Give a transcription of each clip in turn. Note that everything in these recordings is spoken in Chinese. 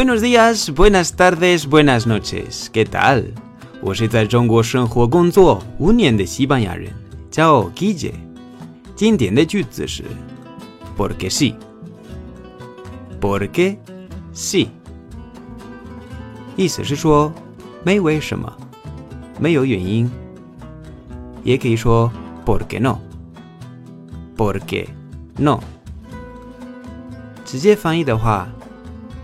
Buenos días, buenas tardes, buenas noches. ¿Qué tal? 我是在中国生活工作5年的西班牙人，叫 Guille。经典的句子是 Porque sí. Porque sí. 意思是说没为什么，没有原因。也可以说 Porque no. Porque no. 直接翻译的话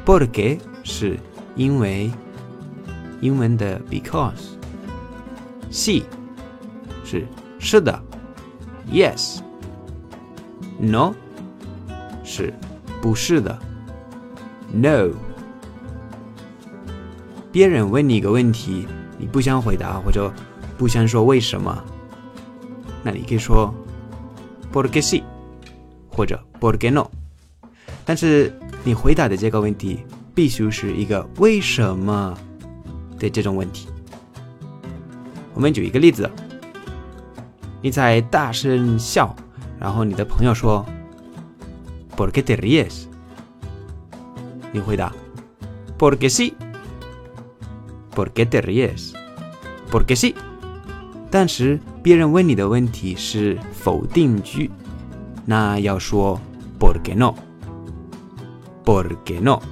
Porque 是因为，英文的 because。Sí 是的 ，yes。No 是不是的 ，no。别人问你一个问题，你不想回答或者不想说为什么，那你可以说 porque sí 或者 porque no， 但是你回答的这个问题必须是一个为什么的这种问题。我们举一个例子，你在大声笑，然后你的朋友说 ¿Por qué te ríes? 你回答 Porque sí. ¿Por qué te ríes? Porque sí. 但是别人问你的问题是否定句，那要说 ¿Por qué no?Porque no.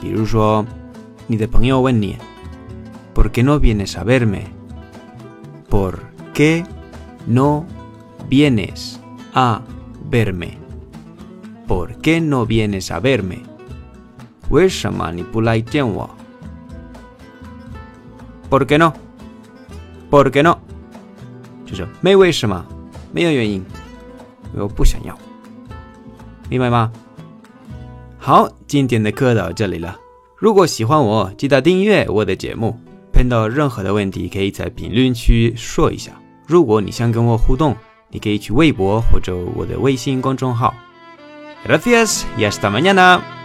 比如说，你的朋友问你 ¿Por qué no vienes a verme? ¿Por qué no vienes a verme? ¿Por qué no vienes a verme? 为什么你不来见我？ ¿Por qué no? ¿Por qué no? 就是没为什么，没有原因，我不想要，明白吗？好，今天的课到这里了。如果喜欢我，记得订阅我的节目。碰到任何的问题，可以在评论区说一下。如果你想跟我互动，你可以去微博或者我的微信公众号。Gracias y hasta mañana.